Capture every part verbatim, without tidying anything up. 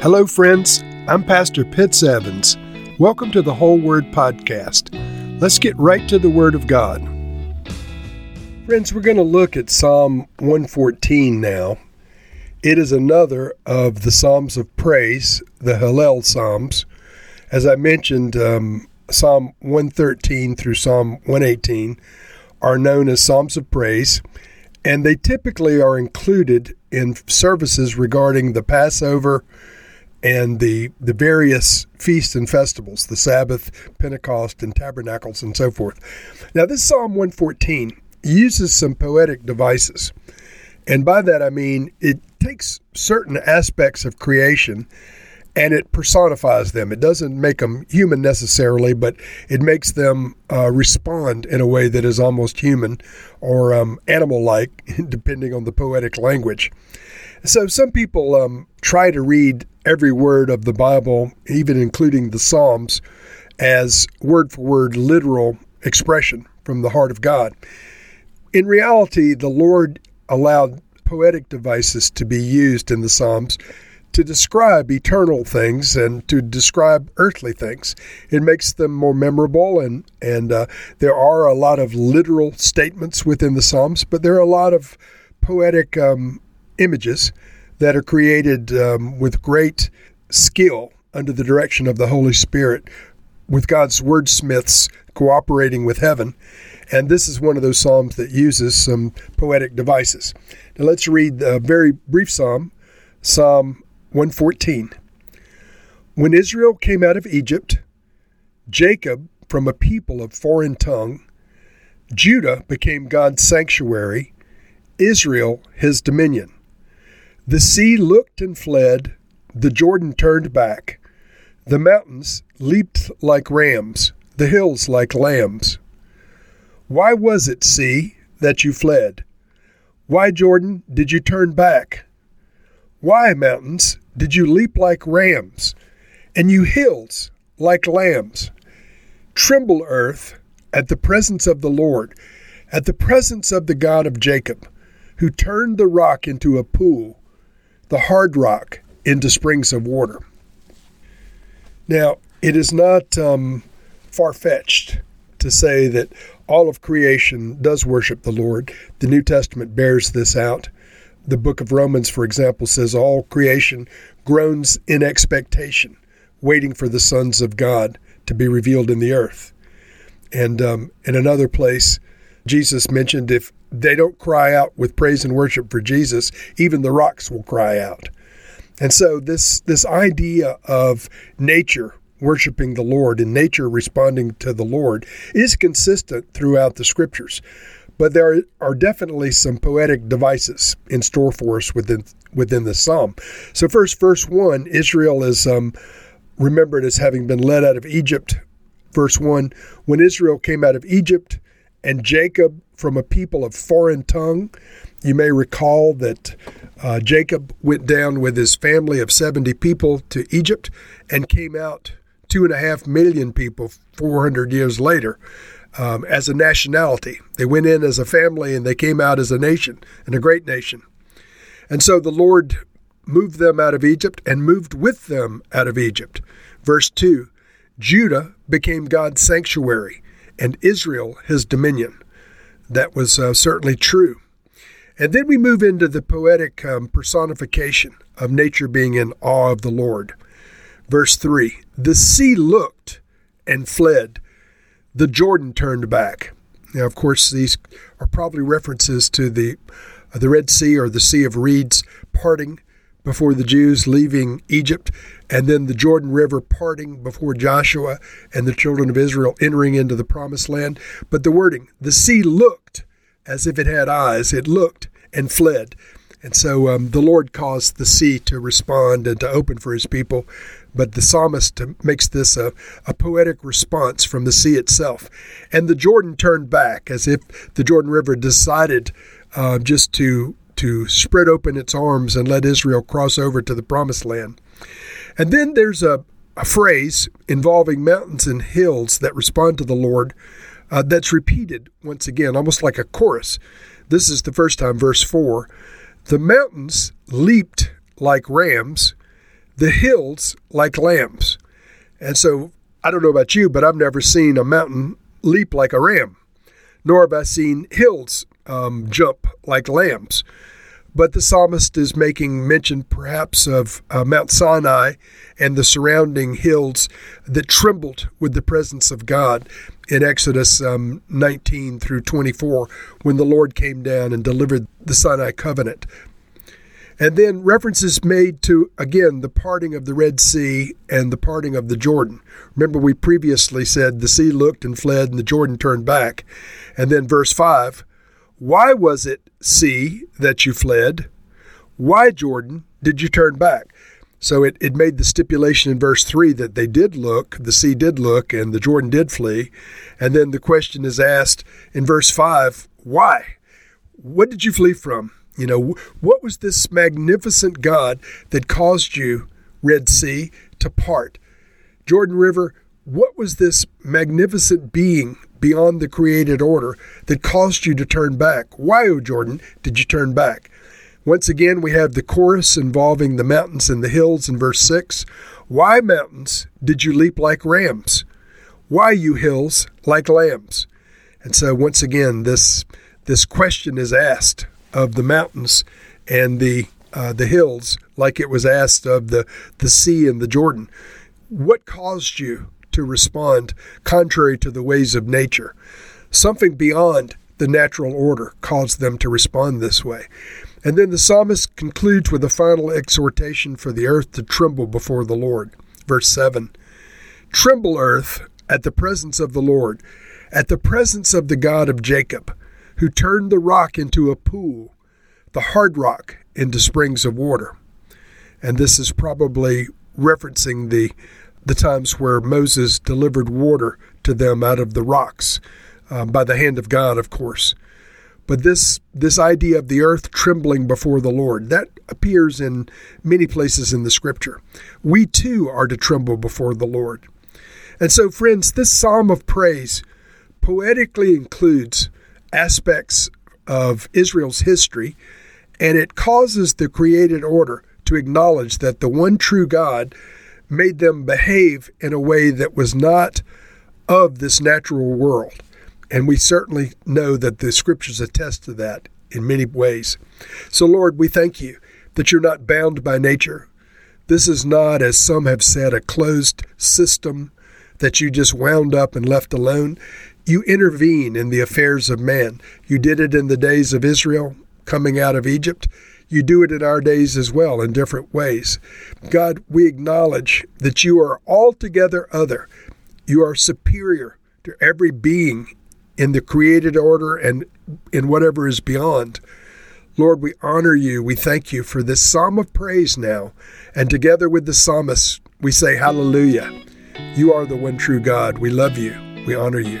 Hello, friends. I'm Pastor Pitts Evans. Welcome to the Whole Word Podcast. Let's get right to the Word of God. Friends, we're going to look at Psalm one fourteen now. It is another of the Psalms of Praise, the Hallel Psalms. As I mentioned, um, Psalm one thirteen through Psalm one eighteen are known as Psalms of Praise, and they typically are included in services regarding the Passover and the the various feasts and festivals, the Sabbath, Pentecost, and Tabernacles, and so forth. Now, this Psalm one fourteen uses some poetic devices, and by that I mean it takes certain aspects of creation and it personifies them. It doesn't make them human necessarily, but it makes them uh, respond in a way that is almost human or um, animal-like, depending on the poetic language. So some people um, try to read every word of the Bible, even including the Psalms, as word-for-word literal expression from the heart of God. In reality, the Lord allowed poetic devices to be used in the Psalms to describe eternal things and to describe earthly things. It makes them more memorable, and, and uh, there are a lot of literal statements within the Psalms, but there are a lot of poetic um, images that are created um, with great skill under the direction of the Holy Spirit, with God's wordsmiths cooperating with heaven. And this is one of those Psalms that uses some poetic devices. Now let's read a very brief Psalm, Psalm one fourteen. When Israel came out of Egypt, Jacob from a people of foreign tongue, Judah became God's sanctuary, Israel his dominion. The sea looked and fled, the Jordan turned back. The mountains leaped like rams, the hills like lambs. Why was it, sea, that you fled? Why, Jordan, did you turn back? Why, mountains, did you leap like rams, and you hills like lambs? Tremble, earth, at the presence of the Lord, at the presence of the God of Jacob, who turned the rock into a pool, the hard rock into springs of water. Now, it is not um, far-fetched to say that all of creation does worship the Lord. The New Testament bears this out. The book of Romans, for example, says all creation groans in expectation, waiting for the sons of God to be revealed in the earth. And um, in another place, Jesus mentioned if they don't cry out with praise and worship for Jesus, even the rocks will cry out. And so this, this idea of nature worshiping the Lord and nature responding to the Lord is consistent throughout the Scriptures. But there are definitely some poetic devices in store for us within within the psalm. So first, verse one, Israel is um, remembered as having been led out of Egypt. Verse one, when Israel came out of Egypt and Jacob from a people of foreign tongue. You may recall that uh, Jacob went down with his family of seventy people to Egypt and came out two and a half million people four hundred years later. Um, as a nationality. They went in as a family and they came out as a nation, and a great nation. And so the Lord moved them out of Egypt and moved with them out of Egypt. Verse two, Judah became God's sanctuary and Israel his dominion. That was uh, certainly true. And then we move into the poetic um, personification of nature being in awe of the Lord. Verse three, the sea looked and fled. The Jordan turned back. Now, of course, these are probably references to the uh, the Red Sea or the Sea of Reeds parting before the Jews leaving Egypt, and then the Jordan River parting before Joshua and the children of Israel entering into the Promised Land. But the wording, the sea looked as if it had eyes. It looked and fled. And so um, the Lord caused the sea to respond and to open for his people. But the psalmist makes this a, a poetic response from the sea itself. And the Jordan turned back as if the Jordan River decided uh, just to, to spread open its arms and let Israel cross over to the Promised Land. And then there's a, a phrase involving mountains and hills that respond to the Lord uh, that's repeated once again, almost like a chorus. This is the first time, verse four. The mountains leaped like rams, the hills like lambs. And so I don't know about you, but I've never seen a mountain leap like a ram, nor have I seen hills um, jump like lambs. But the psalmist is making mention perhaps of uh, Mount Sinai and the surrounding hills that trembled with the presence of God in Exodus um, nineteen through twenty-four, when the Lord came down and delivered the Sinai covenant. And then references made to, again, the parting of the Red Sea and the parting of the Jordan. Remember, we previously said the sea looked and fled and the Jordan turned back. And then verse five, why was it, sea, that you fled? Why, Jordan, did you turn back? So it, it made the stipulation in verse three that they did look, the sea did look, and the Jordan did flee. And then the question is asked in verse five, why? What did you flee from? You know, what was this magnificent God that caused you, Red Sea, to part? Jordan River, what was this magnificent being beyond the created order that caused you to turn back? Why, O Jordan, did you turn back? Once again, we have the chorus involving the mountains and the hills in verse six. Why, mountains, did you leap like rams? Why, you hills, like lambs? And so once again, this this question is asked of the mountains and the uh, the hills, like it was asked of the, the sea and the Jordan. What caused you to respond contrary to the ways of nature? Something beyond the natural order caused them to respond this way. And then the psalmist concludes with a final exhortation for the earth to tremble before the Lord. Verse seven, tremble, earth, at the presence of the Lord, at the presence of the God of Jacob, who turned the rock into a pool, the hard rock into springs of water. And this is probably referencing the the times where Moses delivered water to them out of the rocks, um, by the hand of God, of course. But this this idea of the earth trembling before the Lord, that appears in many places in the Scripture. We too are to tremble before the Lord. And so, friends, this psalm of praise poetically includes aspects of Israel's history, and it causes the created order to acknowledge that the one true God made them behave in a way that was not of this natural world. And we certainly know that the Scriptures attest to that in many ways. So, Lord, we thank you that you're not bound by nature. This is not, as some have said, a closed system that you just wound up and left alone. You intervene in the affairs of man. You did it in the days of Israel coming out of Egypt. You do it in our days as well in different ways. God, we acknowledge that you are altogether other. You are superior to every being in the created order and in whatever is beyond. Lord, we honor you. We thank you for this psalm of praise now. And together with the psalmist, we say, hallelujah. You are the one true God. We love you. We honor you.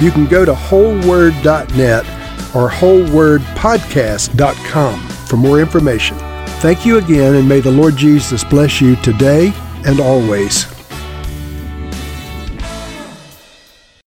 you can go to whole word dot net or whole word podcast dot com for more information. Thank you again, and may the Lord Jesus bless you today and always.